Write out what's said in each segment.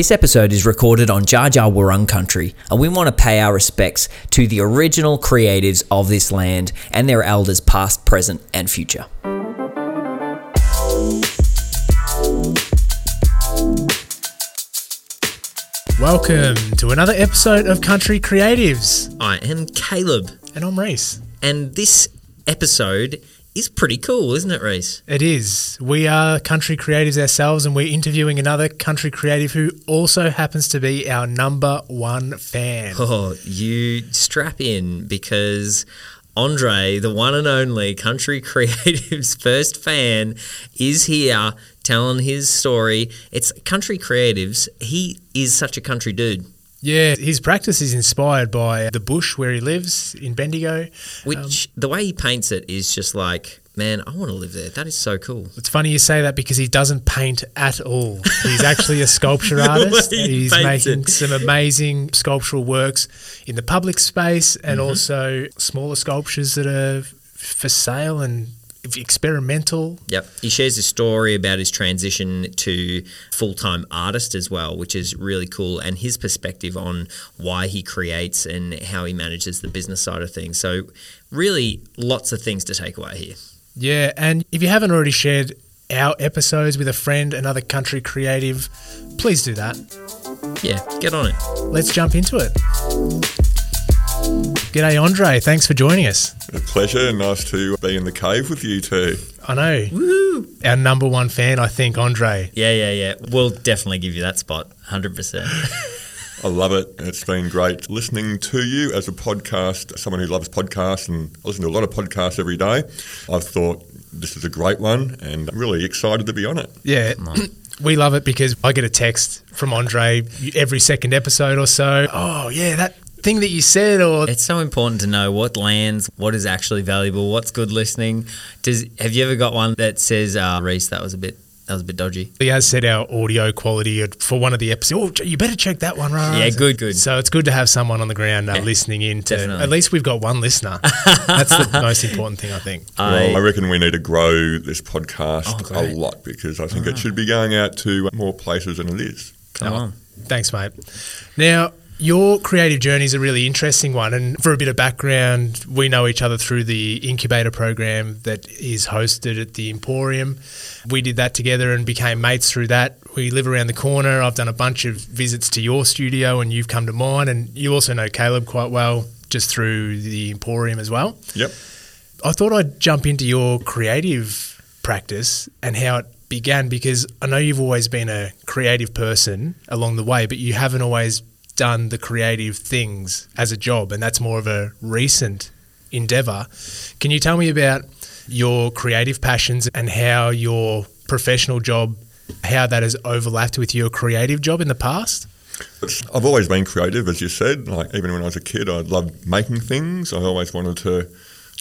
This episode is recorded on Dja Dja Wurrung country, and we want to pay our respects to the original creatives of this land and their elders past, present and future. Welcome to another episode of Country Creatives. I am Caleb. And I'm Reese. And this episode is pretty cool, isn't it, Reese? It is. We are country creatives ourselves, and we're interviewing another country creative who also happens to be our number one fan. Oh, you strap in, because Andre, the one and only Country Creative's first fan, is here telling his story. It's Country Creatives. He is such a country dude. Yeah, his practice is inspired by the bush where he lives in Bendigo. Which, the way he paints it is just like, man, I want to live there. That is so cool. It's funny you say that because he doesn't paint at all. He's actually a sculpture artist. He's making some amazing sculptural works in the public space and also smaller sculptures that are for sale and experimental. Yep. He shares his story about his transition to full-time artist as well, which is really cool, and his perspective on why he creates and how he manages the business side of things. So really lots of things to take away here. Yeah, and if you haven't already shared our episodes with a friend, another country creative, please do that. Yeah, get on it. Let's jump into it. G'day, Andre. Thanks for joining us. A pleasure. Nice to be in the cave with you two. I know. Woo! Our number one fan, I think, Andre. Yeah. We'll definitely give you that spot, 100%. I love it. It's been great listening to you as a podcast, someone who loves podcasts, and I listen to a lot of podcasts every day. I've thought this is a great one, and I'm really excited to be on it. Yeah. We love it because I get a text from Andre every second episode or so. Oh, yeah, that thing that you said, or it's so important to know what lands, what is actually valuable, what's good listening. Have you ever got one that says, Reese, that was a bit dodgy? He has said our audio quality for one of the episodes. Oh, you better check that one, right? Yeah, good. So it's good to have someone on the ground listening in. At least we've got one listener. That's the most important thing, I think. Well, I reckon we need to grow this podcast a lot, because I think it should be going out to more places than it is. Come on. Thanks, mate. Now, your creative journey is a really interesting one, and for a bit of background, we know each other through the incubator program that is hosted at the Emporium. We did that together and became mates through that. We live around the corner. I've done a bunch of visits to your studio and you've come to mine, and you also know Caleb quite well just through the Emporium as well. Yep. I thought I'd jump into your creative practice and how it began, because I know you've always been a creative person along the way, but you haven't always done the creative things as a job, and that's more of a recent endeavour. Can you tell me about your creative passions and how your professional job, how that has overlapped with your creative job in the past? I've always been creative, as you said. Like, even when I was a kid, I loved making things. I always wanted to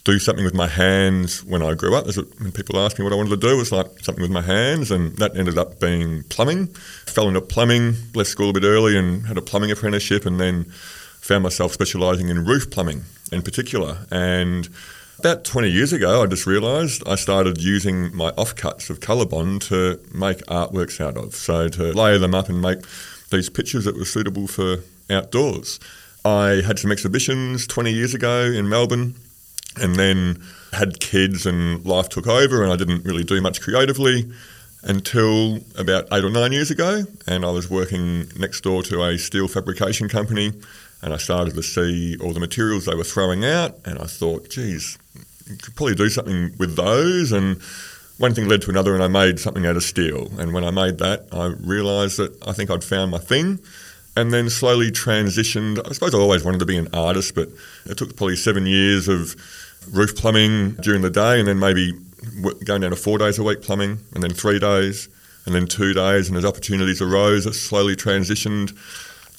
do something with my hands when I grew up. When people asked me what I wanted to do, it was like something with my hands, and that ended up being plumbing. Fell into plumbing, left school a bit early and had a plumbing apprenticeship, and then found myself specialising in roof plumbing in particular. And about 20 years ago, I just realised I started using my offcuts of Colourbond to make artworks out of, so to layer them up and make these pictures that were suitable for outdoors. I had some exhibitions 20 years ago in Melbourne, and then had kids and life took over, and I didn't really do much creatively until about 8 or 9 years ago, and I was working next door to a steel fabrication company, and I started to see all the materials they were throwing out, and I thought, geez, you could probably do something with those. And one thing led to another, and I made something out of steel, and when I made that, I realised that I think I'd found my thing. And then slowly transitioned. I suppose I always wanted to be an artist, but it took probably 7 years of roof plumbing during the day, and then maybe going down to 4 days a week plumbing, and then 3 days, and then 2 days. And as opportunities arose, it slowly transitioned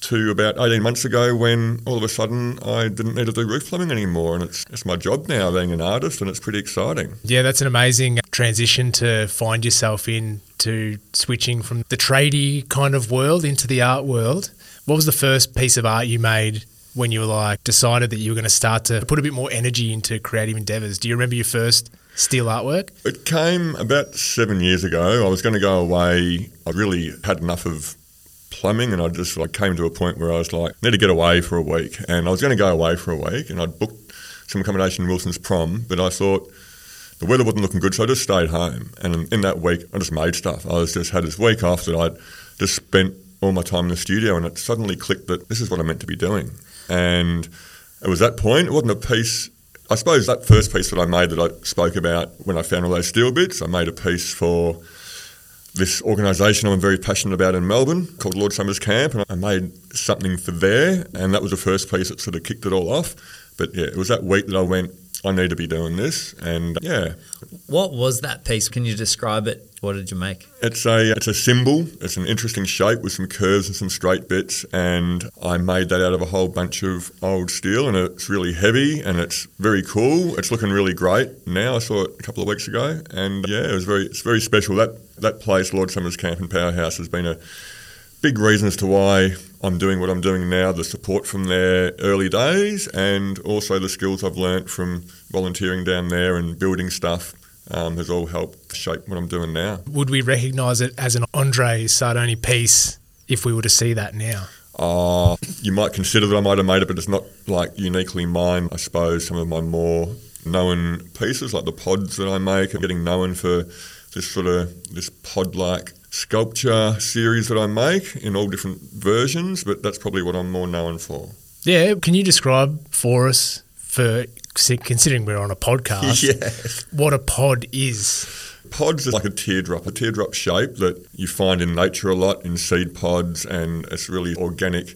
to about 18 months ago, when all of a sudden I didn't need to do roof plumbing anymore, and it's my job now, being an artist, and it's pretty exciting. Yeah, that's an amazing transition to find yourself in, to switching from the tradey kind of world into the art world. What was the first piece of art you made when you decided that you were going to start to put a bit more energy into creative endeavours? Do you remember your first steel artwork? It came about 7 years ago. I was going to go away. I really had enough of plumbing, and I just like came to a point where I was like, need to get away for a week. And I was going to go away for a week, and I'd booked some accommodation in Wilson's Prom, but I thought the weather wasn't looking good, so I just stayed home. And in that week, I just made stuff. I was just had this week off that I'd just spent all my time in the studio, and it suddenly clicked that this is what I meant to be doing. And it was that point. It wasn't a piece. I suppose that first piece that I made that I spoke about when I found all those steel bits, I made a piece for this organisation I'm very passionate about in Melbourne called Lord Somers Camp, and I made something for there, and that was the first piece that sort of kicked it all off. But yeah, it was that week that I went, I need to be doing this, and yeah. What was that piece? Can you describe it? What did you make? It's a symbol. It's an interesting shape with some curves and some straight bits, and I made that out of a whole bunch of old steel, and it's really heavy, and it's very cool. It's looking really great now. I saw it a couple of weeks ago, and yeah, it's very special. That place, Lord Somers Camp and Powerhouse, has been a big reason as to why I'm doing what I'm doing now, the support from their early days, and also the skills I've learnt from volunteering down there and building stuff has all helped shape what I'm doing now. Would we recognise it as an Andre Sardone piece if we were to see that now? You might consider that I might have made it, but it's not like uniquely mine. I suppose some of my more known pieces, like the pods that I make, I'm getting known for this sort of this pod-like sculpture series that I make in all different versions, but that's probably what I'm more known for. Yeah, can you describe for us, for considering we're on a podcast, what a pod is? Pods are like a teardrop shape that you find in nature a lot, in seed pods, and it's really organic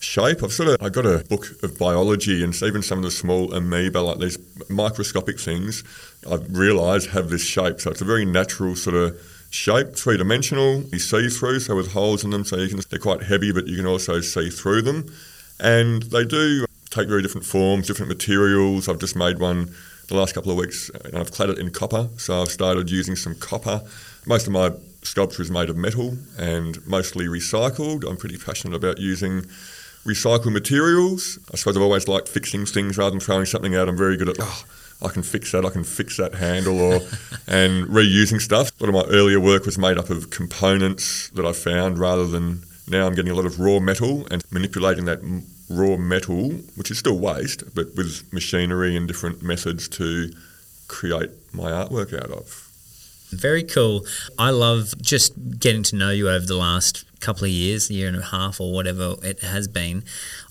shape. I got a book of biology, and even some of the small amoeba, like these microscopic things, I've realised have this shape. So it's a very natural sort of shape, three-dimensional, you see through, so with holes in them, so you can, they're quite heavy, but you can also see through them. And they do take very different forms, different materials. I've just made one the last couple of weeks, and I've clad it in copper, so I've started using some copper. Most of my sculpture is made of metal and mostly recycled. I'm pretty passionate about using recycled materials. I suppose I've always liked fixing things rather than throwing something out. I'm very good at, I can fix that handle, or and reusing stuff. A lot of my earlier work was made up of components that I found, rather than now I'm getting a lot of raw metal and manipulating that raw metal, which is still waste, but with machinery and different methods to create my artwork out of. Very cool. I love just getting to know you over the last couple of years, year and a half or whatever it has been.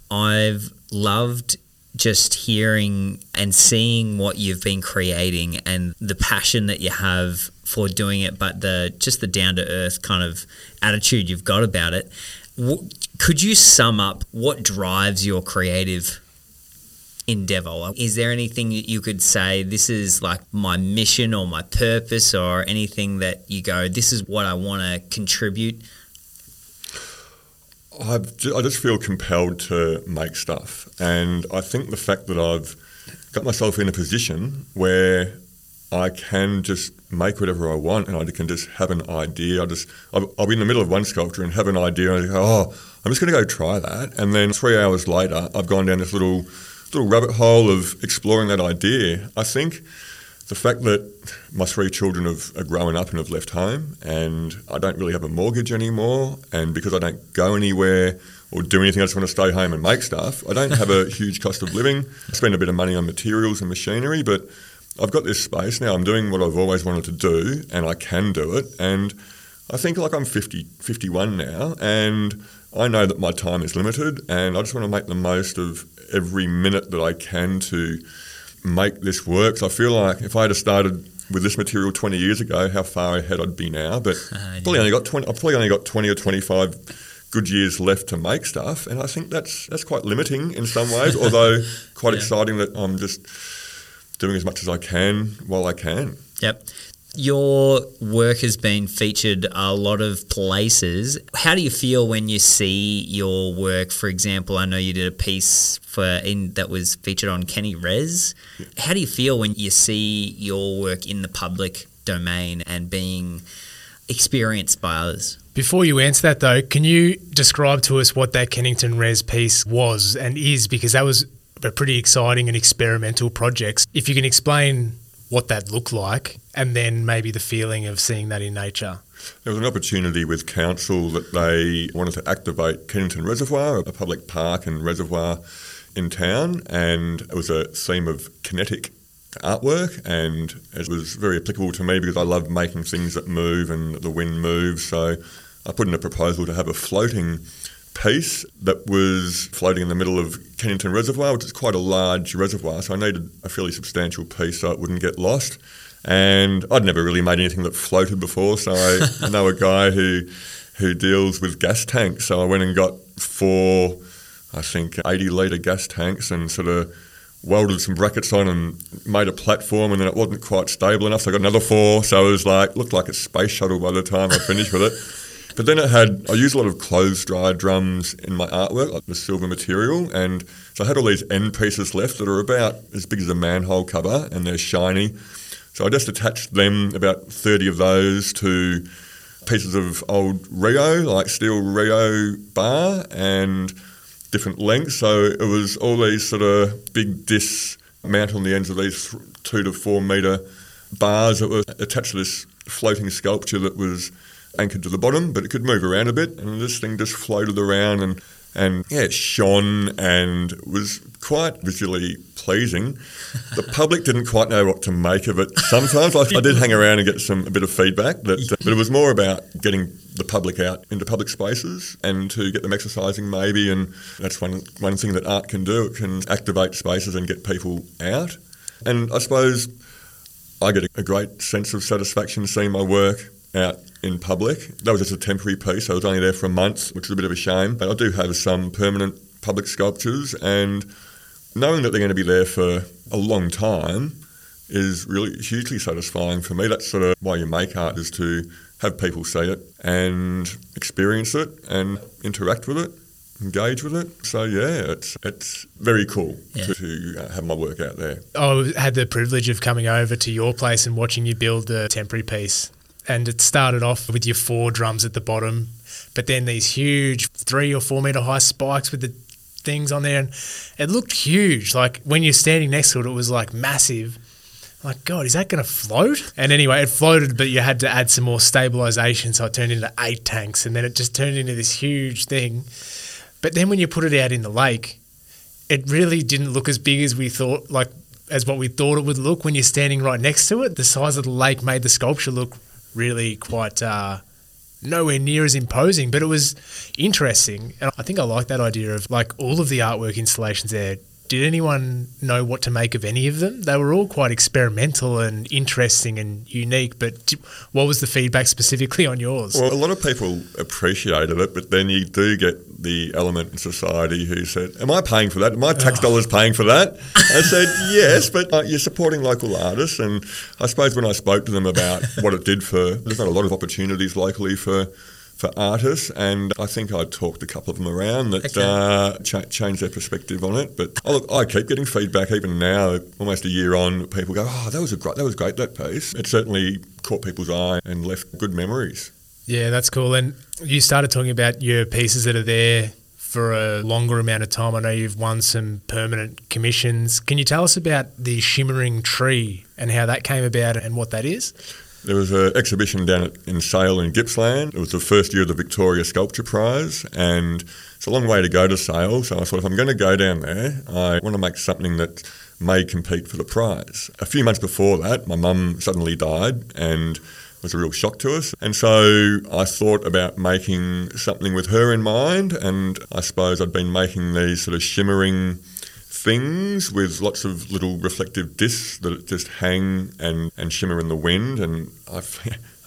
I've loved just hearing and seeing what you've been creating and the passion that you have for doing it, but the down-to-earth kind of attitude you've got about it. Could you sum up what drives your creative endeavour? Is there anything that you could say, this is like my mission or my purpose, or anything that you go, this is what I want to contribute? I just feel compelled to make stuff, and I think the fact that I've got myself in a position where I can just make whatever I want, and I can just have an idea. I'll be in the middle of one sculpture and have an idea, and I go, I'm just going to go try that, and then 3 hours later, I've gone down this little rabbit hole of exploring that idea. I think the fact that my three children are grown up and have left home, and I don't really have a mortgage anymore, and because I don't go anywhere or do anything, I just want to stay home and make stuff. I don't have a huge cost of living. I spend a bit of money on materials and machinery, but I've got this space now. I'm doing what I've always wanted to do, and I can do it. And I think like I'm 51 now, and I know that my time is limited, and I just want to make the most of every minute that I can to make this work. So I feel like if I had started with this material 20 years ago, how far ahead I'd be now. But I've probably only got 20 or 25 good years left to make stuff, and I think that's quite limiting in some ways, although quite exciting that I'm just doing as much as I can while I can. Yep. Your work has been featured a lot of places. How do you feel when you see your work? For example, I know you did a piece that was featured on Kenny Res. Yeah. How do you feel when you see your work in the public domain and being experienced by others? Before you answer that, though, can you describe to us what that Kennington Res piece was and is? Because that was a pretty exciting and experimental project. If you can explain what that looked like, and then maybe the feeling of seeing that in nature. There was an opportunity with council that they wanted to activate Kennington Reservoir, a public park and reservoir in town, and it was a theme of kinetic artwork, and it was very applicable to me because I love making things that move and the wind moves. So I put in a proposal to have a floating piece that was floating in the middle of Kennington Reservoir, which is quite a large reservoir, so I needed a fairly substantial piece so it wouldn't get lost. And I'd never really made anything that floated before, so I know a guy who deals with gas tanks. So I went and got 4, I think, 80-litre gas tanks and sort of welded some brackets on and made a platform, and then it wasn't quite stable enough, so I got another 4. So it was like, looked like a space shuttle by the time I finished with it. But then it had, I used a lot of clothes dryer drums in my artwork, like the silver material, and so I had all these end pieces left that are about as big as a manhole cover, and they're shiny. So I just attached them, about 30 of those, to pieces of old Reo, like steel Reo bar, and different lengths. So it was all these sort of big discs mounted on the ends of these 2 to 4 metre bars that were attached to this floating sculpture that was anchored to the bottom, but it could move around a bit, and this thing just floated around and it shone and was quite visually pleasing. The public didn't quite know what to make of it sometimes. I did hang around and get a bit of feedback, but it was more about getting the public out into public spaces and to get them exercising maybe, and that's one thing that art can do. It can activate spaces and get people out. And I suppose I get a great sense of satisfaction seeing my work out in public. That was just a temporary piece. I was only there for a month, which is a bit of a shame, but I do have some permanent public sculptures, and knowing that they're going to be there for a long time is really hugely satisfying for me. That's sort of why you make art, is to have people see it and experience it and interact with it, engage with it. So yeah, it's very cool to have my work out there. I had the privilege of coming over to your place and watching you build the temporary piece. And it started off with your 4 drums at the bottom, but then these huge 3 or 4 metre high spikes with the things on there. And it looked huge. Like when you're standing next to it, it was like massive. I'm like, God, is that going to float? And anyway, it floated, but you had to add some more stabilisation. So it turned into 8 tanks, and then it just turned into this huge thing. But then when you put it out in the lake, it really didn't look as big as we thought, like as what we thought it would look when you're standing right next to it. The size of the lake made the sculpture look really quite nowhere near as imposing, but it was interesting. And I think I like that idea of like all of the artwork installations there. Did anyone know what to make of any of them? They were all quite experimental and interesting and unique, but what was the feedback specifically on yours? Well, a lot of people appreciated it, but then you do get the element in society who said, am I paying for that? Am I tax dollars paying for that? I said, yes, but you're supporting local artists. And I suppose when I spoke to them about what it did for, there's not a lot of opportunities locally for artists, and I think I talked a couple of them around that changed their perspective on it. But look, I keep getting feedback even now, almost a year on. People go, "Oh, that was great, that piece." It certainly caught people's eye and left good memories. Yeah, that's cool. And you started talking about your pieces that are there for a longer amount of time. I know you've won some permanent commissions. Can you tell us about the Shimmering Tree and how that came about and what that is? There was an exhibition down in Sale in Gippsland. It was the first year of the Victoria Sculpture Prize, and it's a long way to go to Sale. So I thought, if I'm going to go down there, I want to make something that may compete for the prize. A few months before that, my mum suddenly died, and it was a real shock to us. And so I thought about making something with her in mind, and I suppose I'd been making these sort of shimmering things with lots of little reflective discs that just hang and shimmer in the wind, and I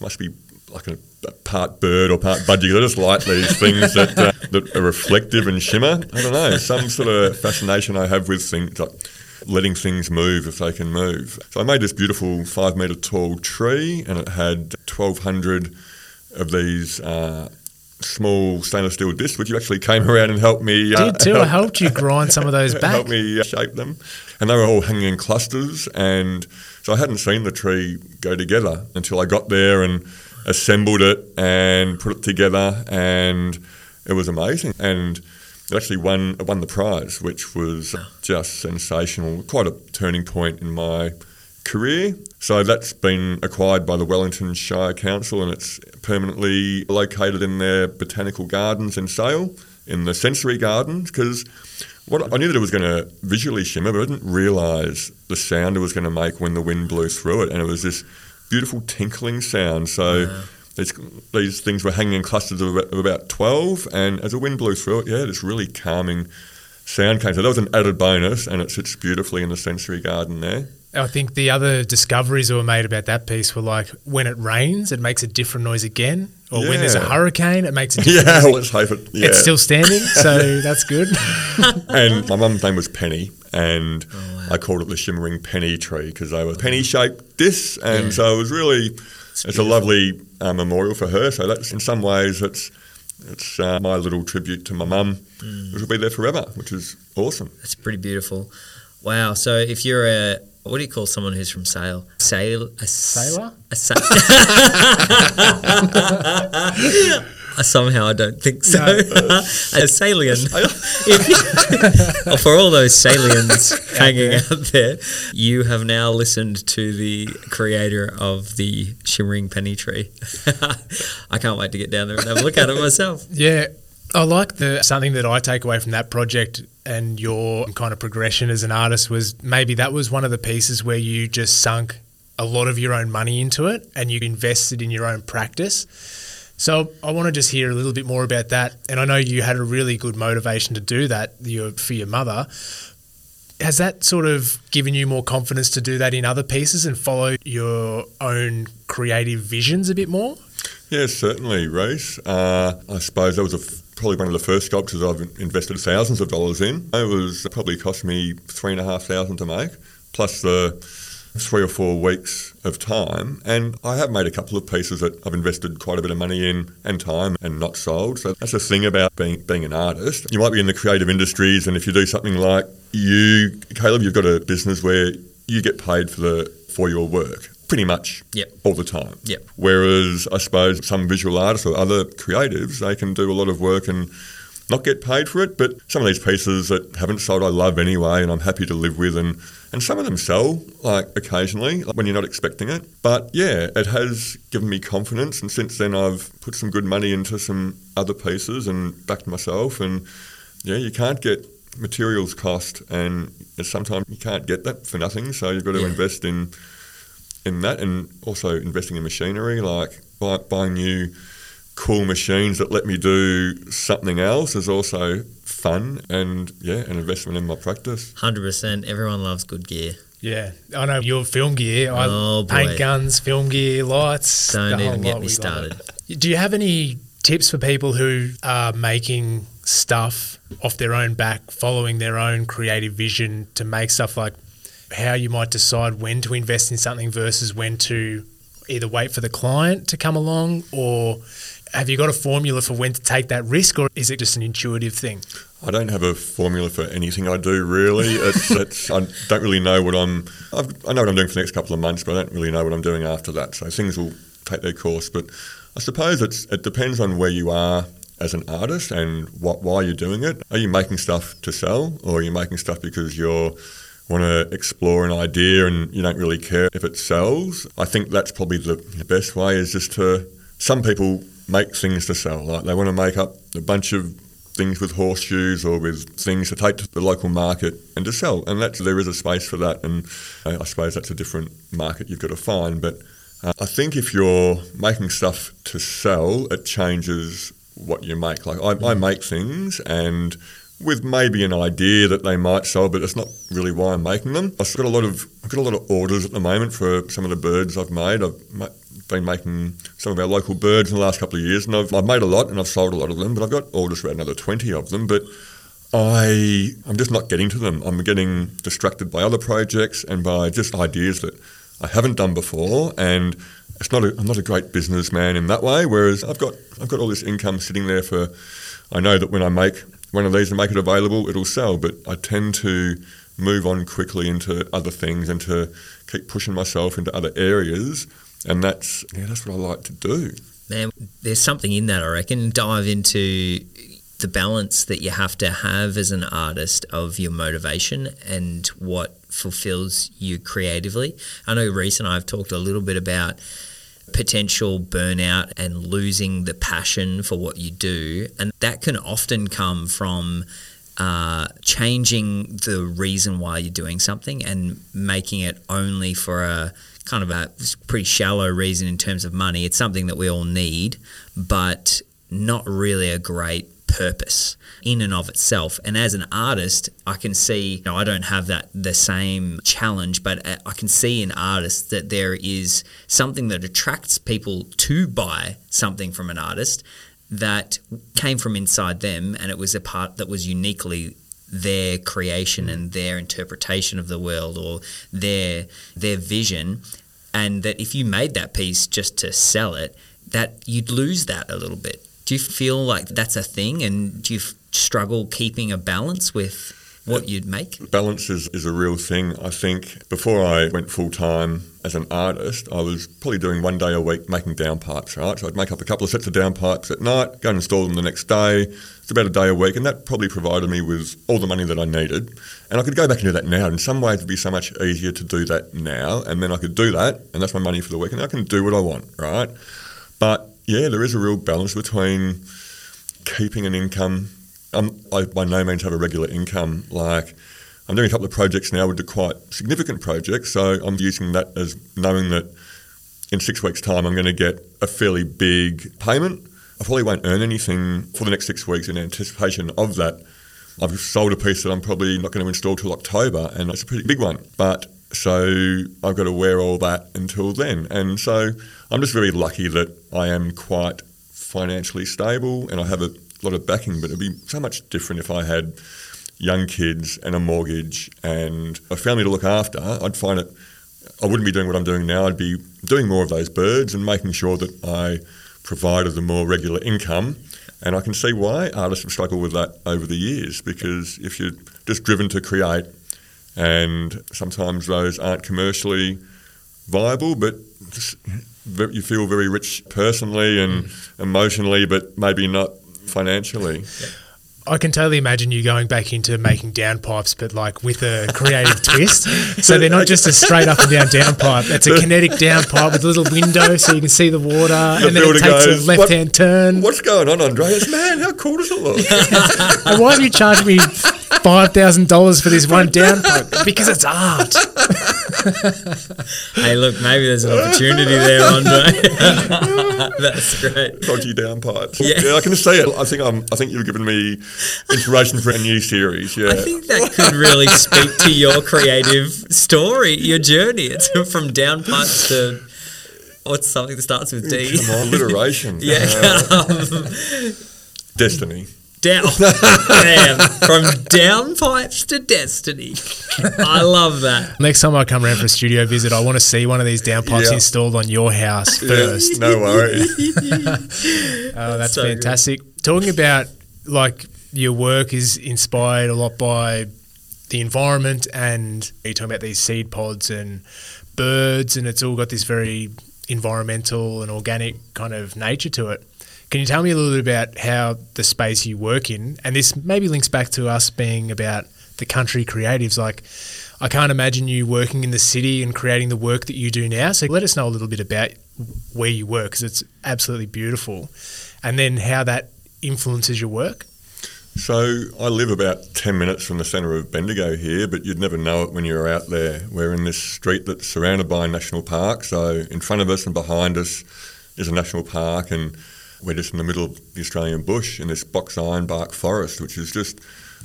must be like a part bird or part budgie. I just like these things that are reflective and shimmer. I don't know, some sort of fascination I have with things, like letting things move if they can move. So I made this beautiful 5 metre tall tree, and it had 1,200 of these small stainless steel discs, which you actually came around and helped me. Did too. I helped you grind some of those back. Helped me shape them. And they were all hanging in clusters. And so I hadn't seen the tree go together until I got there and assembled it and put it together. And it was amazing. And it actually won the prize, which was just sensational. Quite a turning point in my career. So that's been acquired by the Wellington Shire Council, and it's permanently located in their botanical gardens in Sale, in the sensory gardens, because what I knew that it was going to visually shimmer, but I didn't realise the sound it was going to make when the wind blew through it, and it was this beautiful tinkling sound. So these things were hanging in clusters of about 12, and as the wind blew through it, this really calming sound came. So that was an added bonus, and it sits beautifully in the sensory garden there. I think the other discoveries that were made about that piece were like, when it rains, it makes a different noise again. Or when there's a hurricane, it makes a different noise. Let's hope it. Yeah. It's still standing, so that's good. And my mum's name was Penny, and I called it the Shimmering Penny Tree because they were penny-shaped discs. And so it was really, it's a lovely memorial for her. So that's, in some ways, it's my little tribute to my mum, which will be there forever, which is awesome. That's pretty beautiful. Wow. So if you're a... What do you call someone who's from Sale? Sailor? Somehow I don't think so. No. A Salian. For all those Salians hanging out there, you have now listened to the creator of the Shimmering Penny Tree. I can't wait to get down there and have a look at it myself. Yeah. I like something that I take away from that project and your kind of progression as an artist was maybe that was one of the pieces where you just sunk a lot of your own money into it and you invested in your own practice. So I want to just hear a little bit more about that. And I know you had a really good motivation to do that for your mother. Has that sort of given you more confidence to do that in other pieces and follow your own creative visions a bit more? Yes, certainly, Reece. I suppose that was probably one of the first sculptures I've invested thousands of dollars in. It was probably cost me $3,500 to make, plus the 3 or 4 weeks of time. And I have made a couple of pieces that I've invested quite a bit of money in and time and not sold. So that's the thing about being an artist. You might be in the creative industries, and if you do something like you, Caleb, you've got a business where you get paid for your work. Pretty much all the time. Yep. Whereas I suppose some visual artists or other creatives, they can do a lot of work and not get paid for it. But some of these pieces that haven't sold I love anyway and I'm happy to live with. And some of them sell like occasionally like when you're not expecting it. But yeah, it has given me confidence. And since then I've put some good money into some other pieces and backed myself. And yeah, you can't get materials cost and sometimes you can't get that for nothing. So you've got to invest in that and also investing in machinery, like buying new cool machines that let me do something else is also fun and, an investment in my practice. 100%. Everyone loves good gear. Yeah. I know your film gear. Paint guns, film gear, lights. Don't even get me started. Do you have any tips for people who are making stuff off their own back, following their own creative vision to make stuff like how you might decide when to invest in something versus when to either wait for the client to come along, or have you got a formula for when to take that risk, or is it just an intuitive thing? I don't have a formula for anything I do really. I don't really know what I know what I'm doing for the next couple of months, but I don't really know what I'm doing after that. So things will take their course. But I suppose it depends on where you are as an artist and why you're doing it. Are you making stuff to sell, or are you making stuff because you're want to explore an idea and you don't really care if it sells? I think that's probably the best way is just to... Some people make things to sell. Like they want to make up a bunch of things with horseshoes or with things to take to the local market and to sell. And there is a space for that. And I suppose that's a different market you've got to find. But I think if you're making stuff to sell, it changes what you make. Like I make things and... with maybe an idea that they might sell, but it's not really why I'm making them. I've got a lot of orders at the moment for some of the birds I've made. I've been making some of our local birds in the last couple of years, and I've made a lot and I've sold a lot of them, but I've got orders for another 20 of them, but I'm just not getting to them. I'm getting distracted by other projects and by just ideas that I haven't done before, and I'm not a great businessman in that way, whereas I've got all this income sitting there for... I know that when I make... one of these and make it available, it'll sell. But I tend to move on quickly into other things and to keep pushing myself into other areas. And that's what I like to do. Man, there's something in that, I reckon. Dive into the balance that you have to have as an artist of your motivation and what fulfills you creatively. I know recently I've talked a little bit about potential burnout and losing the passion for what you do, and that can often come from changing the reason why you're doing something and making it only for a kind of a pretty shallow reason in terms of money. It's something that we all need, but not really a great purpose in and of itself. And as an artist, I can see, you know, I don't have that the same challenge, but I can see in artists that there is something that attracts people to buy something from an artist that came from inside them, and it was a part that was uniquely their creation and their interpretation of the world or their vision. And that if you made that piece just to sell it, that you'd lose that a little bit. Do you feel like that's a thing, and do you struggle keeping a balance with what you'd make? Balance is a real thing. I think before I went full-time as an artist, I was probably doing 1 day a week making downpipes, right? So I'd make up a couple of sets of downpipes at night, go and install them the next day. It's about a day a week, and that probably provided me with all the money that I needed. And I could go back and do that now. In some ways, it'd be so much easier to do that now, and then I could do that, and that's my money for the week, and I can do what I want, right? But yeah, there is a real balance between keeping an income. I by no means have a regular income. Like, I'm doing a couple of projects now, we do quite significant projects, so I'm using that as knowing that in 6 weeks' time I'm going to get a fairly big payment. I probably won't earn anything for the next 6 weeks in anticipation of that. I've sold a piece that I'm probably not going to install till October, and it's a pretty big one. But so I've got to wear all that until then. And so I'm just very lucky that I am quite financially stable and I have a lot of backing, but it'd be so much different if I had young kids and a mortgage and a family to look after. I wouldn't be doing what I'm doing now. I'd be doing more of those birds and making sure that I provided the more regular income. And I can see why artists have struggled with that over the years, because if you're just driven to create, and sometimes those aren't commercially viable, but you feel very rich personally and emotionally, but maybe not financially. I can totally imagine you going back into making downpipes, but like with a creative twist. So they're not just a straight up and down downpipe. It's a kinetic downpipe with a little window so you can see the water, and then it takes a left-hand turn. What's going on, Andreas? Man, how cool does it look? And why have you charged me $5,000 for this one downpipe? Because it's art. Hey, look, maybe there's an opportunity there, Andre. That's great. Dodgy downpipes. Yeah, I can see it. I think you've given me inspiration for a new series. Yeah, I think that could really speak to your creative story, your journey. It's from downpipes to what's something that starts with D. Come on, alliteration. Yeah. Destiny. Down. From downpipes to destiny. I love that. Next time I come around for a studio visit, I want to see one of these downpipes installed on your house first. No worries. That's so fantastic. Good. Talking about like your work is inspired a lot by the environment, and you're talking about these seed pods and birds, and it's all got this very environmental and organic kind of nature to it. Can you tell me a little bit about how the space you work in, and this maybe links back to us being about the Country Creatives, like I can't imagine you working in the city and creating the work that you do now. So let us know a little bit about where you work, because it's absolutely beautiful, and then how that influences your work. So I live about 10 minutes from the centre of Bendigo here, but you'd never know it when you're out there. We're in this street that's surrounded by a national park, so in front of us and behind us is a national park, and we're just in the middle of the Australian bush in this box ironbark forest, which is just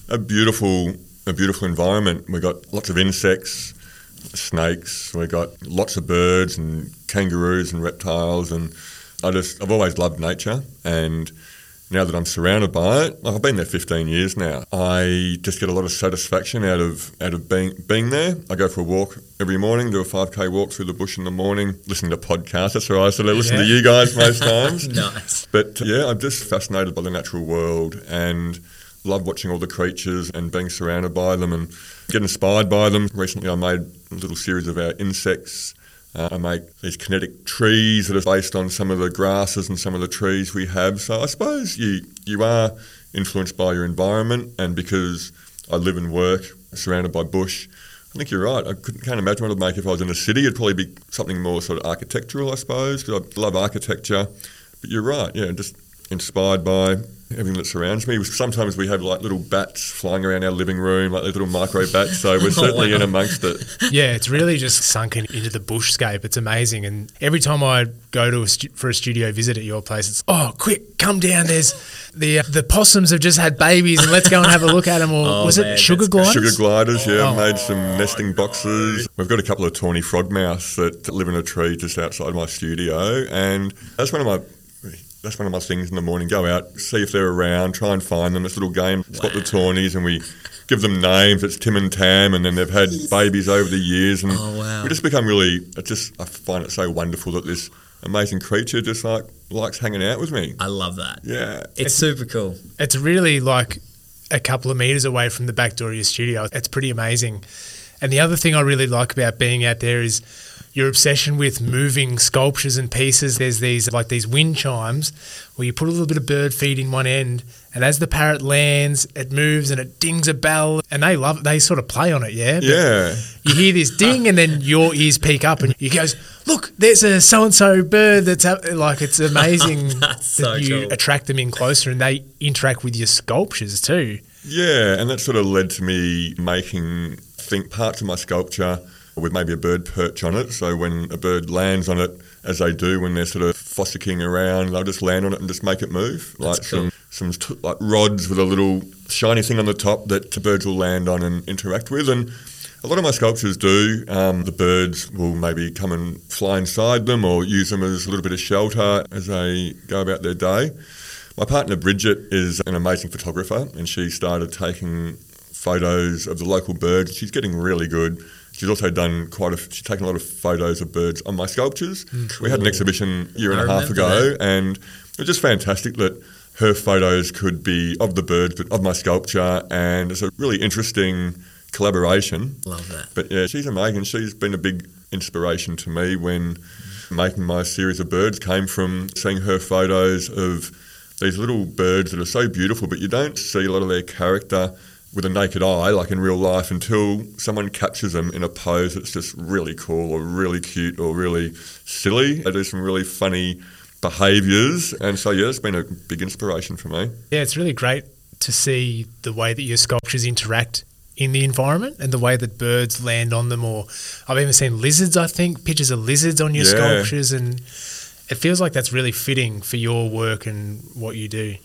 a beautiful environment. We've got lots of insects, snakes, we've got lots of birds and kangaroos and reptiles, and I've always loved nature, and now that I'm surrounded by it, like I've been there 15 years now, I just get a lot of satisfaction out of being there. I go for a walk every morning, do a 5K walk through the bush in the morning, listen to podcasts. That's all right. So I listen to you guys most times. Nice. But yeah, I'm just fascinated by the natural world and love watching all the creatures and being surrounded by them and get inspired by them. Recently I made a little series about insects. I make these kinetic trees that are based on some of the grasses and some of the trees we have. So I suppose you are influenced by your environment, and because I live and work surrounded by bush, I think you're right. I can't imagine what I'd make if I was in a city. It'd probably be something more sort of architectural, I suppose, because I love architecture. But you're right, yeah, just inspired by everything that surrounds me. Sometimes we have like little bats flying around our living room, like these little micro bats, so we're certainly in amongst it. Yeah, it's really just sunken into the bushscape. It's amazing. And every time I go to for a studio visit at your place, it's, oh, quick, come down, there's the possums have just had babies and let's go and have a look at them. Or sugar gliders? Sugar gliders, yeah, made some nesting boxes. We've got a couple of tawny frog mouse that live in a tree just outside my studio, and that's one of my things in the morning. Go out, see if they're around, try and find them. This little game, spot the tawnies, and we give them names. It's Tim and Tam, and then they've had babies over the years. And we just become really, I find it so wonderful that this amazing creature just likes hanging out with me. I love that. Yeah. It's super cool. It's really like a couple of metres away from the back door of your studio. It's pretty amazing. And the other thing I really like about being out there is your obsession with moving sculptures and pieces. There's these wind chimes where you put a little bit of bird feed in one end, and as the parrot lands, it moves and it dings a bell, and they love it. They sort of play on it, yeah? But yeah. You hear this ding, and then your ears peek up, and you goes, look, there's a so-and-so bird that's like, it's amazing cool. Attract them in closer, and they interact with your sculptures too. Yeah, and that sort of led to me making, I think, parts of my sculpture with maybe a bird perch on it. So when a bird lands on it, as they do when they're sort of fossicking around, they'll just land on it and just make it move. That's like cool. Some rods with a little shiny thing on the top that birds will land on and interact with. And a lot of my sculptures do. The birds will maybe come and fly inside them or use them as a little bit of shelter as they go about their day. My partner Bridget is an amazing photographer, and she started taking photos of the local birds. She's getting really good. She's also done she's taken a lot of photos of birds on my sculptures. Cool. We had an exhibition a year and a half ago, and it was just fantastic that her photos could be of the birds, but of my sculpture, and it's a really interesting collaboration. Love that. But yeah, she's amazing. She's been a big inspiration to me when making my series of birds. Came from seeing her photos of these little birds that are so beautiful, but you don't see a lot of their character with a naked eye, like in real life, until someone captures them in a pose that's just really cool or really cute or really silly. They do some really funny behaviours. And so, yeah, it's been a big inspiration for me. Yeah, it's really great to see the way that your sculptures interact in the environment and the way that birds land on them. Or I've even seen lizards, I think, pictures of lizards on your sculptures. And it feels like that's really fitting for your work and what you do.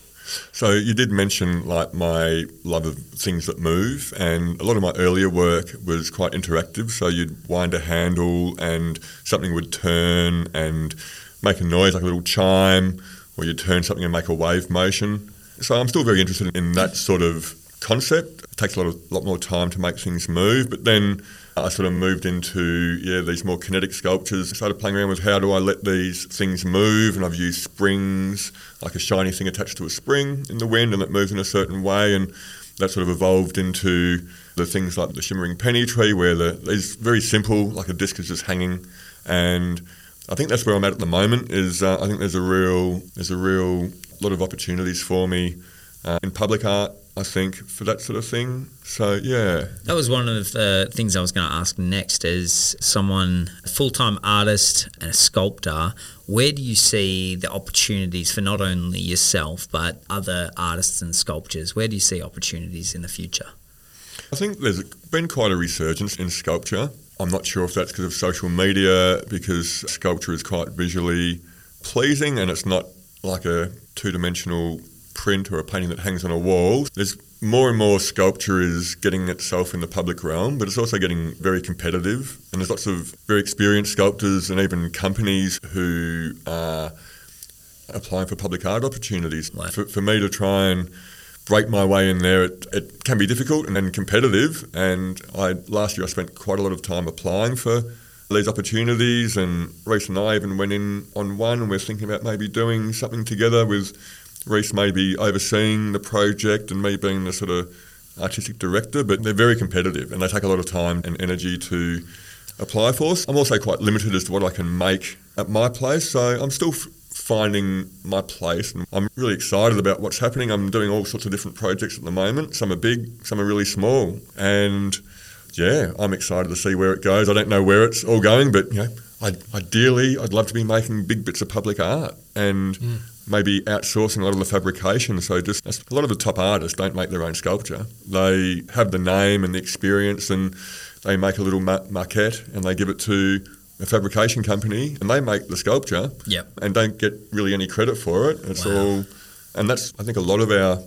So you did mention like my love of things that move, and a lot of my earlier work was quite interactive. So you'd wind a handle and something would turn and make a noise like a little chime, or you'd turn something and make a wave motion. So I'm still very interested in that sort of concept. It takes a lot more time to make things move, but then I sort of moved into these more kinetic sculptures. I started playing around with how do I let these things move, and I've used springs, like a shiny thing attached to a spring in the wind, and that moves in a certain way, and that sort of evolved into the things like the Shimmering Penny Tree, where it's very simple, like a disc is just hanging. And I think that's where I'm at the moment. Is I think there's a real lot of opportunities for me in public art, I think, for that sort of thing. So, yeah. That was one of the things I was going to ask next. As someone, a full-time artist and a sculptor, where do you see the opportunities for not only yourself but other artists and sculptors? Where do you see opportunities in the future? I think there's been quite a resurgence in sculpture. I'm not sure if that's because of social media, because sculpture is quite visually pleasing and it's not like a two-dimensional print or a painting that hangs on a wall. There's more and more sculpture is getting itself in the public realm, but it's also getting very competitive, and there's lots of very experienced sculptors and even companies who are applying for public art opportunities. For me to try and break my way in there, it can be difficult and competitive, and last year I spent quite a lot of time applying for these opportunities, and Reece and I even went in on one, and we're thinking about maybe doing something together with Reece maybe overseeing the project and me being the sort of artistic director, but they're very competitive and they take a lot of time and energy to apply for. I'm also quite limited as to what I can make at my place, so I'm still finding my place, and I'm really excited about what's happening. I'm doing all sorts of different projects at the moment. Some are big, some are really small, and yeah, I'm excited to see where it goes. I don't know where it's all going, but you know, ideally I'd love to be making big bits of public art and maybe outsourcing a lot of the fabrication. So just a lot of the top artists don't make their own sculpture. They have the name and the experience, and they make a little maquette and they give it to a fabrication company, and they make the sculpture and don't get really any credit for it. It's all, and that's, I think, a lot of our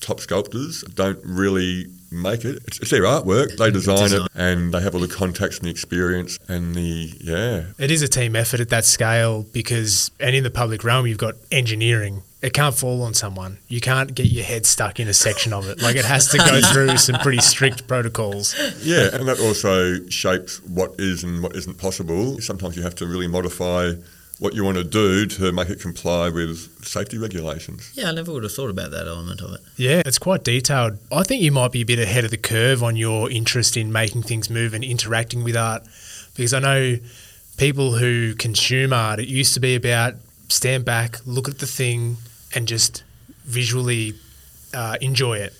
top sculptors don't really make it. It's their artwork. They design it, and they have all the contacts and the experience and the, It is a team effort at that scale, because, and in the public realm, you've got engineering. It can't fall on someone. You can't get your head stuck in a section of it. Like, it has to go through some pretty strict protocols. Yeah, and that also shapes what is and what isn't possible. Sometimes you have to really modify what you want to do to make it comply with safety regulations. Yeah, I never would have thought about that element of it. Yeah, it's quite detailed. I think you might be a bit ahead of the curve on your interest in making things move and interacting with art, because I know people who consume art, it used to be about stand back, look at the thing, and just visually enjoy it.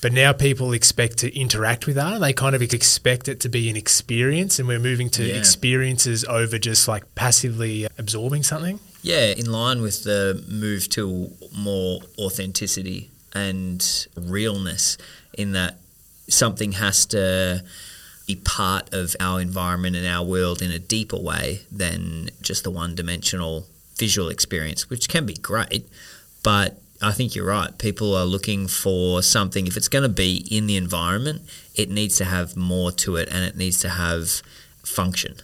But now people expect to interact with art. They kind of expect it to be an experience, and we're moving to experiences over just like passively absorbing something. Yeah, in line with the move to more authenticity and realness, in that something has to be part of our environment and our world in a deeper way than just the one-dimensional visual experience, which can be great, but I think you're right. People are looking for something. If it's going to be in the environment, it needs to have more to it, and it needs to have function.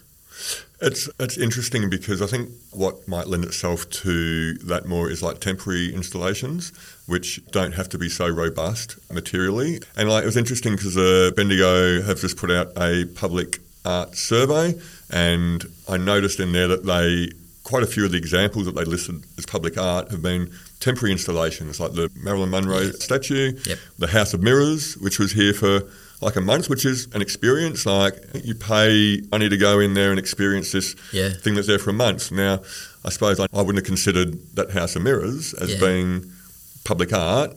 It's interesting, because I think what might lend itself to that more is like temporary installations, which don't have to be so robust materially. And like, it was interesting because Bendigo have just put out a public art survey, and I noticed in there that quite a few of the examples that they listed as public art have been temporary installations, like the Marilyn Monroe statue, the House of Mirrors, which was here for like a month, which is an experience. Like, you pay money to go in there and experience this thing that's there for a month. Now, I suppose I wouldn't have considered that House of Mirrors as being public art.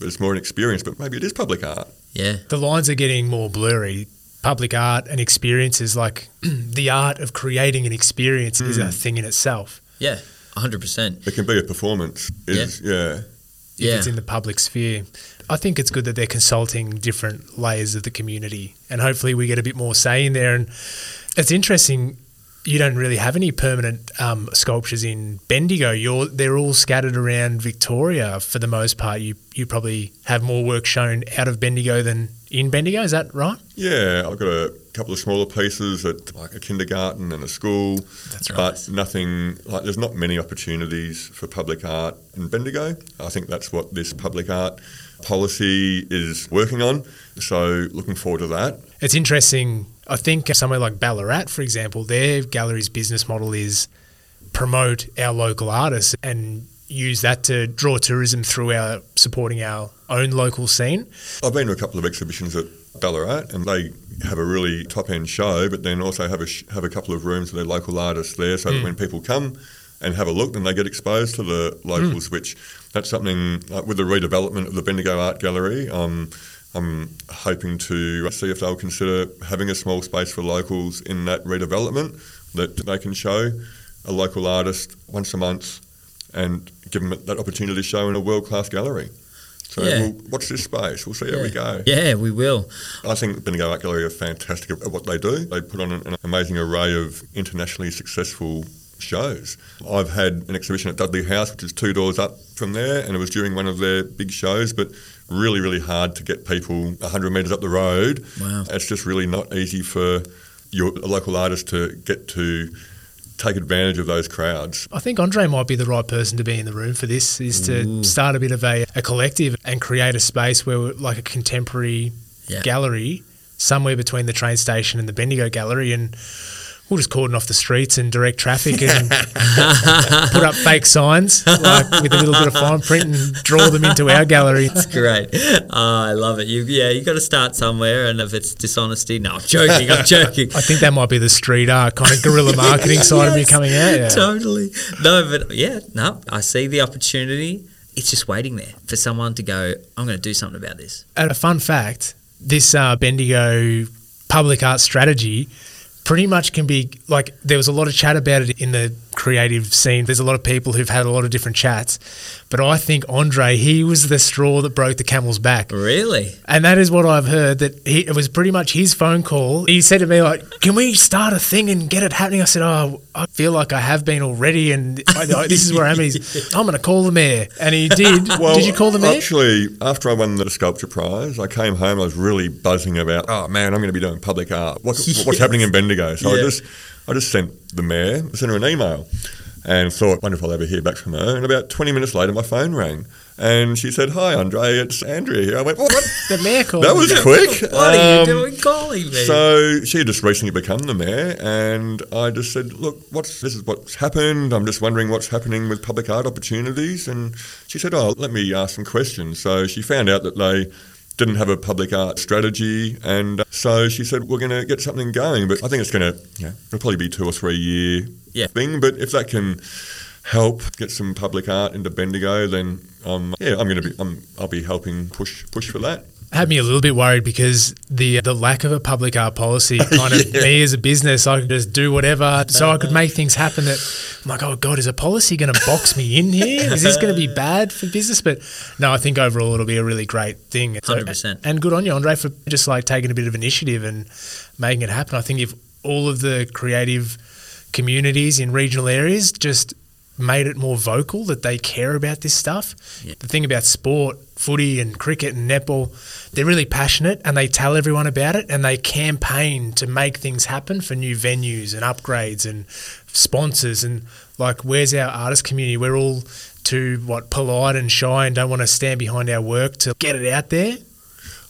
It's more an experience, but maybe it is public art. Yeah. The lines are getting more blurry. Public art and experiences, like the art of creating an experience is a thing in itself. Yeah, 100%. It can be a performance. If it's in the public sphere. I think it's good that they're consulting different layers of the community, and hopefully we get a bit more say in there. And it's interesting, you don't really have any permanent sculptures in Bendigo. They're all scattered around Victoria for the most part. You probably have more work shown out of Bendigo than in Bendigo, is that right? Yeah, I've got a couple of smaller pieces at like a kindergarten and a school. That's right. But nothing, like, there's not many opportunities for public art in Bendigo. I think that's what this public art policy is working on. So looking forward to that. It's interesting. I think somewhere like Ballarat, for example, their gallery's business model is promote our local artists and use that to draw tourism through our supporting our own local scene. I've been to a couple of exhibitions at Ballarat, and they have a really top-end show, but then also have a couple of rooms for their local artists there, so that when people come and have a look, then they get exposed to the locals, which that's something, like with the redevelopment of the Bendigo Art Gallery, I'm hoping to see if they'll consider having a small space for locals in that redevelopment, that they can show a local artist once a month and give them that opportunity to show in a world-class gallery. So we'll watch this space. We'll see how we go. Yeah, we will. I think Bendigo Art Gallery are fantastic at what they do. They put on an amazing array of internationally successful shows. I've had an exhibition at Dudley House, which is two doors up from there, and it was during one of their big shows, but really, really hard to get people 100 metres up the road. Wow. It's just really not easy for your local artist to get to take advantage of those crowds. I think Andre might be the right person to be in the room for this, is to start a bit of a collective and create a space where, like, a contemporary gallery somewhere between the train station and the Bendigo Gallery, and we'll just cordon off the streets and direct traffic and put up fake signs like, with a little bit of fine print and draw them into our gallery. That's great. Oh, I love it. You've got to start somewhere, and if it's dishonesty, no, I'm joking. I think that might be the street art kind of guerrilla marketing side of me coming out. Yeah. Totally. No, but I see the opportunity. It's just waiting there for someone to go, I'm going to do something about this. And a fun fact, this Bendigo public art strategy pretty much can be like, there was a lot of chat about it in the creative scene. There's a lot of people who've had a lot of different chats. But I think Andre, he was the straw that broke the camel's back. Really? And that is what I've heard, that it was pretty much his phone call. He said to me, like, can we start a thing and get it happening? I said, I feel like I have been already, and this is where I am. I'm going to call the mayor. And he did. Well, did you call the mayor? Actually, after I won the Sculpture Prize, I came home. I was really buzzing about, I'm going to be doing public art. What's happening in Bendigo? So I just sent the mayor, sent her an email and thought, wonder if I'll ever hear back from her. And about 20 minutes later, my phone rang. And she said, hi, Andre, it's Andrea here. I went, what? The mayor called. That was quick. What are you doing calling me? So she had just recently become the mayor, and I just said, look, this is what's happened. I'm just wondering what's happening with public art opportunities. And she said, let me ask some questions. So she found out that they didn't have a public art strategy, and so she said, we're going to get something going. But I think it's going to it'll probably be 2 or 3 year thing. But if that can help get some public art into Bendigo, then I'll be helping push for that. Had me a little bit worried because the lack of a public art policy kind of me as a business, I could just do whatever. So I could make things happen that I'm like, oh God, is a policy going to box me in here? Is this going to be bad for business? But no, I think overall it'll be a really great thing. 100%. And good on you, Andre, for just like taking a bit of initiative and making it happen. I think if all of the creative communities in regional areas just made it more vocal that they care about this stuff. Yeah. The thing about sport, footy and cricket and netball, they're really passionate and they tell everyone about it and they campaign to make things happen for new venues and upgrades and sponsors. And like, where's our artist community? We're all too polite and shy and don't want to stand behind our work to get it out there.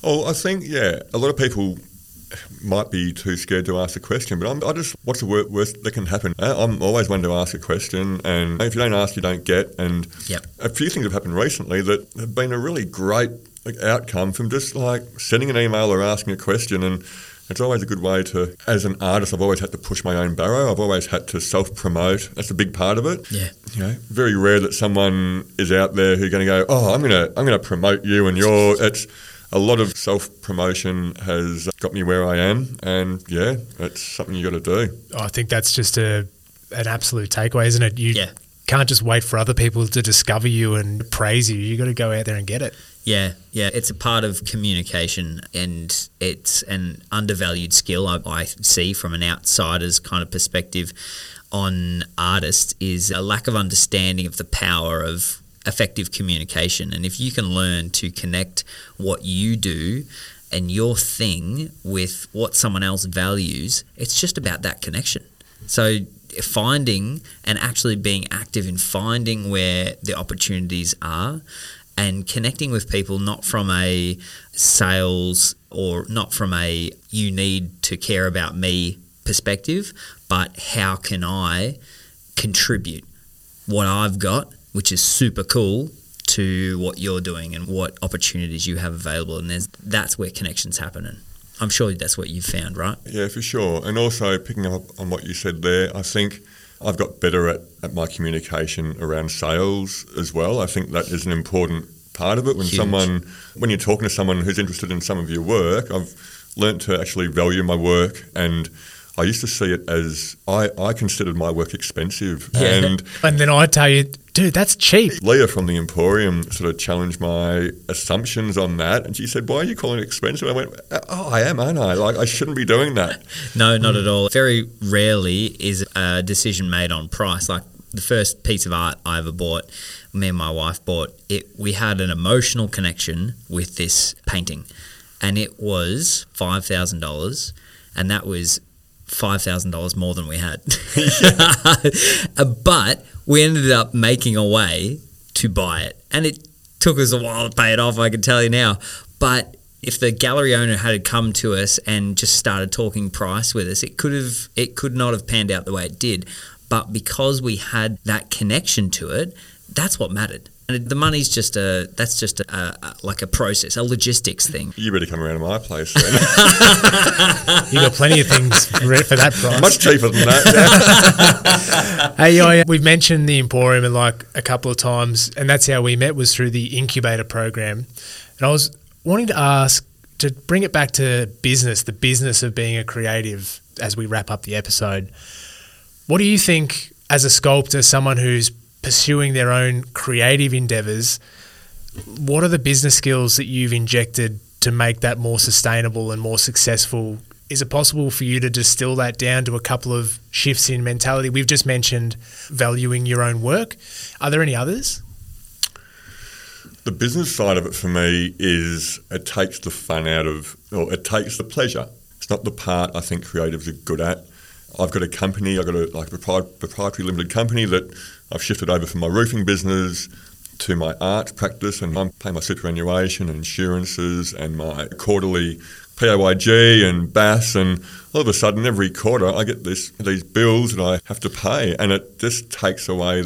Oh, I think a lot of people might be too scared to ask a question, but what's the worst that can happen? I'm always one to ask a question, and if you don't ask, you don't get. And a few things have happened recently that have been a really great outcome from just sending an email or asking a question. And it's always a good way to, as an artist, I've always had to push my own barrow. I've always had to self-promote. That's a big part of it. Yeah. Very rare that someone is out there who's going to go, I'm going to promote you and it's a lot of self-promotion has got me where I am, and it's something you got to do. I think that's just an absolute takeaway, isn't it? You can't just wait for other people to discover you and praise you. You got to go out there and get it. Yeah. It's a part of communication, and it's an undervalued skill I see from an outsider's kind of perspective on artists is a lack of understanding of the power of effective communication. And if you can learn to connect what you do and your thing with what someone else values, it's just about that connection. So finding and actually being active in finding where the opportunities are and connecting with people, not from a sales or not from a you need to care about me perspective, but how can I contribute what I've got, which is super cool, to what you're doing and what opportunities you have available. And that's where connections happen. And I'm sure that's what you've found, right? Yeah, for sure. And also picking up on what you said there, I think I've got better at my communication around sales as well. I think that is an important part of it. When when you're talking to someone who's interested in some of your work, I've learnt to actually value my work, and I used to see it as I considered my work expensive. Yeah. And then I tell you, dude, that's cheap. Leah from the Emporium sort of challenged my assumptions on that, and she said, why are you calling it expensive? I went, I am, aren't I? I shouldn't be doing that. No, not at all. Very rarely is a decision made on price. Like the first piece of art I ever bought, me and my wife bought, we had an emotional connection with this painting, and it was $5,000, and that was $5,000 more than we had. But we ended up making a way to buy it. And it took us a while to pay it off, I can tell you now. But if the gallery owner had come to us and just started talking price with us, it could not have panned out the way it did. But because we had that connection to it, that's what mattered. And the money's just a process, a logistics thing. You better come around to my place then. You got plenty of things for that price. Much cheaper than that. Yeah. Hey, we've mentioned the Emporium like a couple of times, and that's how we met, was through the incubator program. And I was wanting to ask, to bring it back to business, the business of being a creative as we wrap up the episode, what do you think as a sculptor, someone who's pursuing their own creative endeavours, what are the business skills that you've injected to make that more sustainable and more successful? Is it possible for you to distill that down to a couple of shifts in mentality? We've just mentioned valuing your own work. Are there any others? The business side of it for me is it takes the fun out of, or it takes the pleasure. It's not the part I think creatives are good at. I've got a company, I've got a proprietary limited company that I've shifted over from my roofing business to my art practice, and I'm paying my superannuation and insurances and my quarterly PAYG and BAS, and all of a sudden every quarter I get these bills that I have to pay, and it just takes away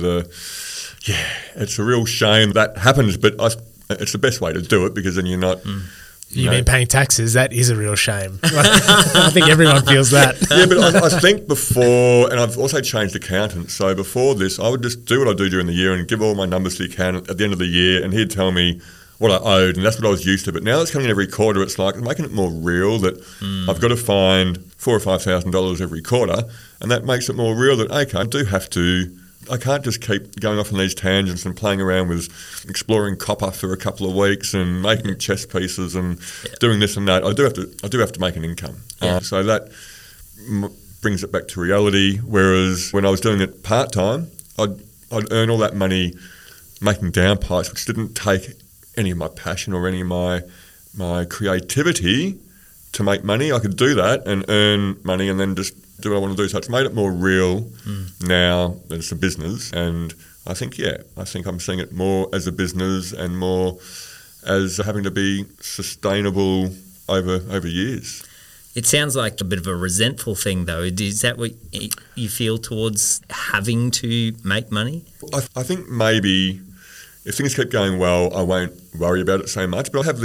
it's a real shame that happens, but it's the best way to do it, because then you're not... You mean paying taxes? That is a real shame. I think everyone feels that. Yeah, but I think before, and I've also changed accountants, so before this I would just do what I do during the year and give all my numbers to the accountant at the end of the year, and he'd tell me what I owed, and that's what I was used to. But now it's coming in every quarter, it's like making it more real that I've got to find $4,000 or $5,000 every quarter, and that makes it more real that, okay, I can't just keep going off on these tangents and playing around with exploring copper for a couple of weeks and making chess pieces and doing this and that. I do have to make an income. Yeah. So that brings it back to reality. Whereas when I was doing it part time, I'd earn all that money making downpipes, which didn't take any of my passion or any of my creativity to make money. I could do that and earn money and then just do what I want to do. So it's made it more real now that it's a business. And I think I'm seeing it more as a business and more as having to be sustainable over years. It sounds like a bit of a resentful thing though. Is that what you feel towards having to make money? I think maybe if things keep going well, I won't worry about it so much. But I have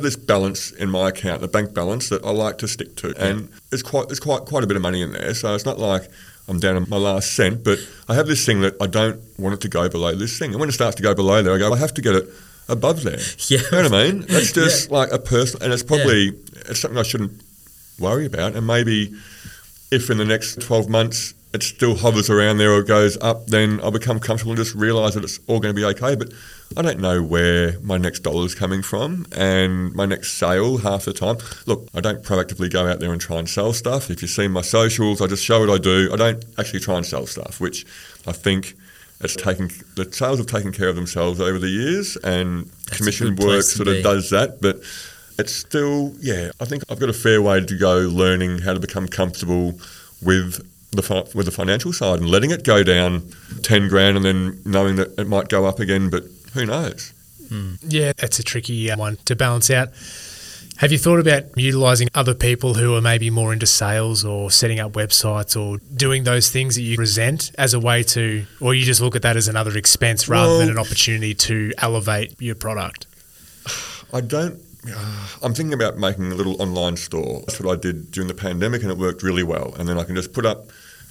this balance in my account, the bank balance that I like to stick to, and it's quite a bit of money in there. So it's not like I'm down on my last cent. But I have this thing that I don't want it to go below this thing, and when it starts to go below there, I go, I have to get it above there. Yeah. You know what I mean? That's just like a personal, and it's probably it's something I shouldn't worry about. And maybe if in the next 12 months it still hovers around there or goes up, then I'll become comfortable and just realise that it's all going to be okay. But I don't know where my next dollar is coming from and my next sale half the time. Look, I don't proactively go out there and try and sell stuff. If you see my socials, I just show what I do. I don't actually try and sell stuff, which I think the sales have taken care of themselves over the years, and that's commission work sort of does that. But it's still, I think I've got a fair way to go learning how to become comfortable with the financial side and letting it go down 10 grand and then knowing that it might go up again, but who knows? Yeah, that's a tricky one to balance out. Have you thought about utilising other people who are maybe more into sales or setting up websites or doing those things that you resent as a way to, or you just look at that as another expense rather than an opportunity to elevate your product? I'm thinking about making a little online store. That's what I did during the pandemic and it worked really well. And then I can just put up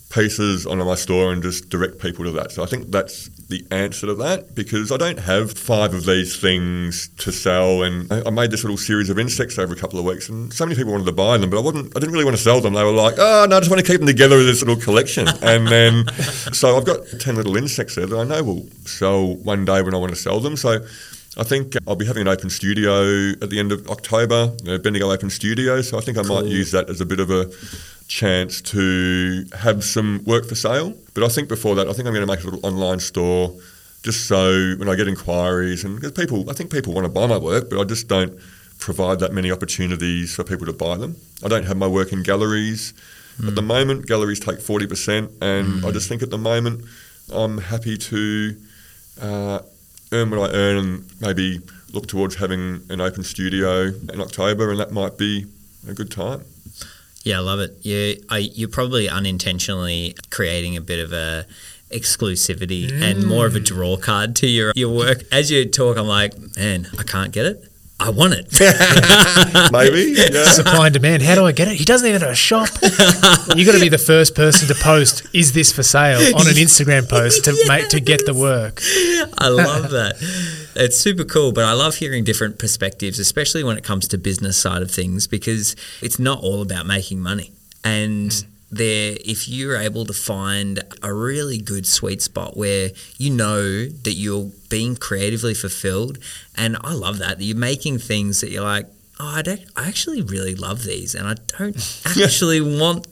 pieces onto my store and just direct people to that. So I think that's the answer to that, because I don't have 5 of these things to sell. And I made this little series of insects over a couple of weeks and so many people wanted to buy them, but I didn't really want to sell them. They were like, oh, no, I just want to keep them together as this little collection. And then, so I've got 10 little insects there that I know will sell one day when I want to sell them. So I think I'll be having an open studio at the end of October, Bendigo Open Studios, so I think I might use that as a bit of a chance to have some work for sale. But I think before that, I think I'm going to make a little online store just so when I get inquiries, and because people want to buy my work, but I just don't provide that many opportunities for people to buy them. I don't have my work in galleries. At the moment, galleries take 40%, and I just think at the moment I'm happy to earn what I earn and maybe look towards having an open studio in October, and that might be a good time. Yeah, I love it. You're probably unintentionally creating a bit of a exclusivity and more of a draw card to your work. As you talk, I'm like, man, I can't get it. I want it. Maybe. Yeah. Supply and demand. How do I get it? He doesn't even have a shop. You've got to be the first person to post, is this for sale, on an Instagram post to to get the work. I love that. It's super cool, but I love hearing different perspectives, especially when it comes to business side of things, because it's not all about making money. And if you're able to find a really good sweet spot where you know that you're being creatively fulfilled, and I love that you're making things that you're like, oh, I actually really love these, and I don't actually want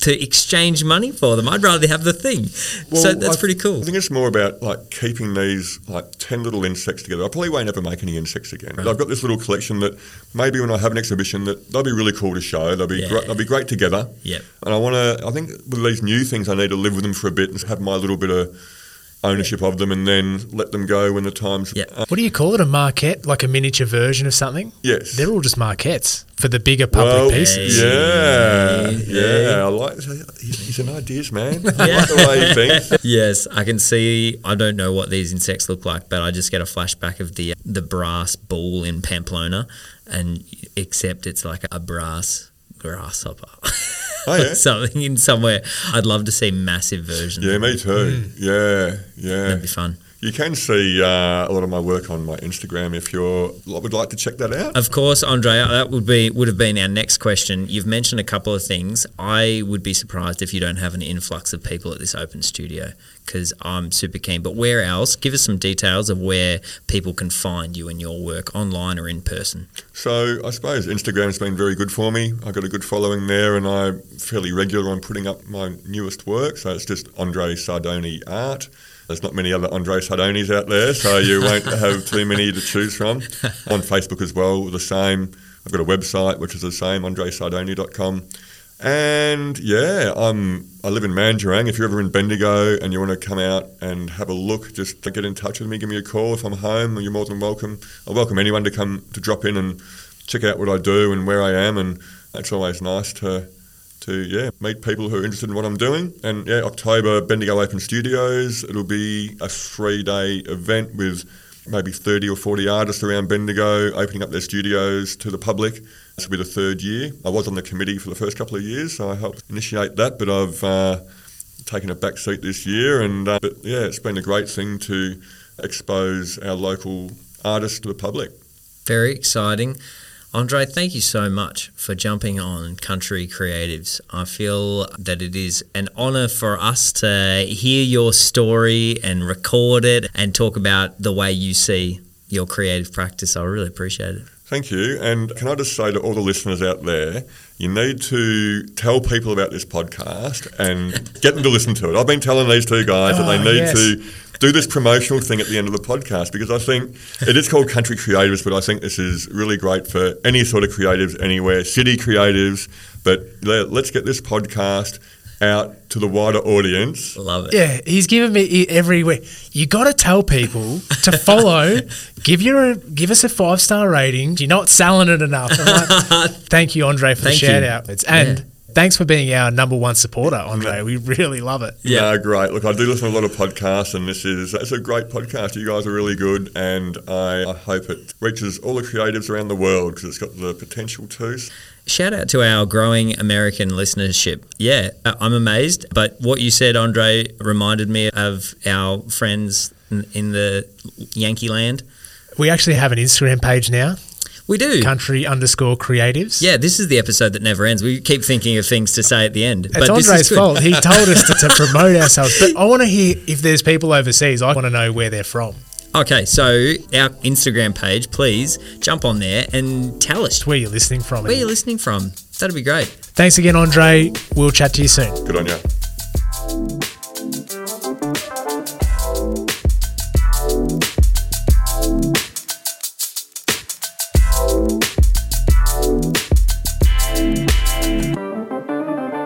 to exchange money for them. I'd rather have the thing. Well, so that's pretty cool. I think it's more about like keeping these like 10 little insects together. I probably won't ever make any insects again. Right. I've got this little collection that maybe when I have an exhibition that they'll be really cool to show. They'll be great. They'll be great together. Yep. And I think with these new things I need to live with them for a bit and have my little bit of ownership of them, and then let them go when the time's... Yep. What do you call it, a maquette, like a miniature version of something? Yes. They're all just maquettes for the bigger public pieces. Yeah. I like... He's an ideas man. I like the way he thinks. Yes, I can see... I don't know what these insects look like, but I just get a flashback of the brass bull in Pamplona, and except it's like a brass... grasshopper. Oh, yeah. Something in somewhere. I'd love to see massive versions. Yeah, me too. Yeah. That'd be fun. You can see a lot of my work on my Instagram if you would like to check that out. Of course, Andre, that would have been our next question. You've mentioned a couple of things. I would be surprised if you don't have an influx of people at this open studio, because I'm super keen. But where else? Give us some details of where people can find you and your work, online or in person. So I suppose Instagram's been very good for me. I've got a good following there, and I'm fairly regular on putting up my newest work. So it's just Andre Sardone Art. There's not many other Andre Sardonis out there, so you won't have too many to choose from. On Facebook as well, the same. I've got a website, which is the same, andresardoni.com. And, I live in Mandurang. If you're ever in Bendigo and you want to come out and have a look, just get in touch with me. Give me a call if I'm home. You're more than welcome. I welcome anyone to come to drop in and check out what I do and where I am, and it's always nice to meet people who are interested in what I'm doing. And October, Bendigo Open Studios. It'll be a 3-day event with maybe 30 or 40 artists around Bendigo opening up their studios to the public. This will be the third year. I was on the committee for the first couple of years, so I helped initiate that, but I've taken a back seat this year. And it's been a great thing to expose our local artists to the public. Very exciting. Andre, thank you so much for jumping on Country Creatives. I feel that it is an honour for us to hear your story and record it and talk about the way you see your creative practice. I really appreciate it. Thank you. And can I just say to all the listeners out there, you need to tell people about this podcast and get them to listen to it. I've been telling these two guys that they need to do this promotional thing at the end of the podcast, because I think it is called Country Creatives, but I think this is really great for any sort of creatives anywhere, city creatives. But let's get this podcast out to the wider audience. Love it. Yeah, he's given me everywhere. You got to tell people to follow. Give us a 5-star rating. You're not selling it enough. Right? Thank you, Andre, for the shout out. Thanks for being our number one supporter, Andre. We really love it. Yeah, great. Look, I do listen to a lot of podcasts, and it's a great podcast. You guys are really good, and I hope it reaches all the creatives around the world, because it's got the potential to. Shout out to our growing American listenership. Yeah, I'm amazed. But what you said, Andre, reminded me of our friends in the Yankee land. We actually have an Instagram page now. We do. Country_creatives. Yeah, this is the episode that never ends. We keep thinking of things to say at the end. It's Andre's fault. He told us to promote ourselves. But I want to hear if there's people overseas. I want to know where they're from. Okay, so our Instagram page, please jump on there and tell us where you're listening from. Where you're listening from. That'd be great. Thanks again, Andre. We'll chat to you soon. Good on you.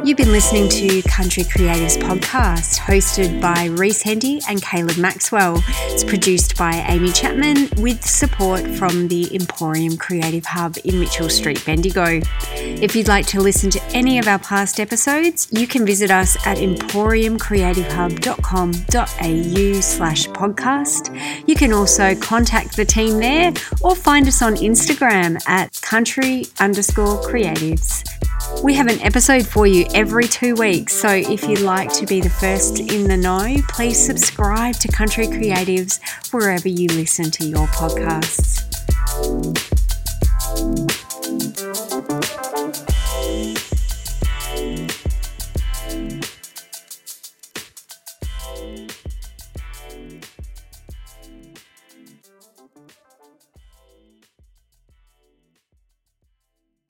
You've been been listening to Country Creatives podcast, hosted by Reese Hendy and Caleb Maxwell. It's produced by Amy Chapman with support from the Emporium Creative Hub in Mitchell Street, Bendigo. If you'd like to listen to any of our past episodes, you can visit us at emporiumcreativehub.com.au/podcast. You can also contact the team there or find us on Instagram at country_creatives. We have an episode for you every 2 weeks, so if you'd like to be the first in the know, please subscribe to Country Creatives wherever you listen to your podcasts.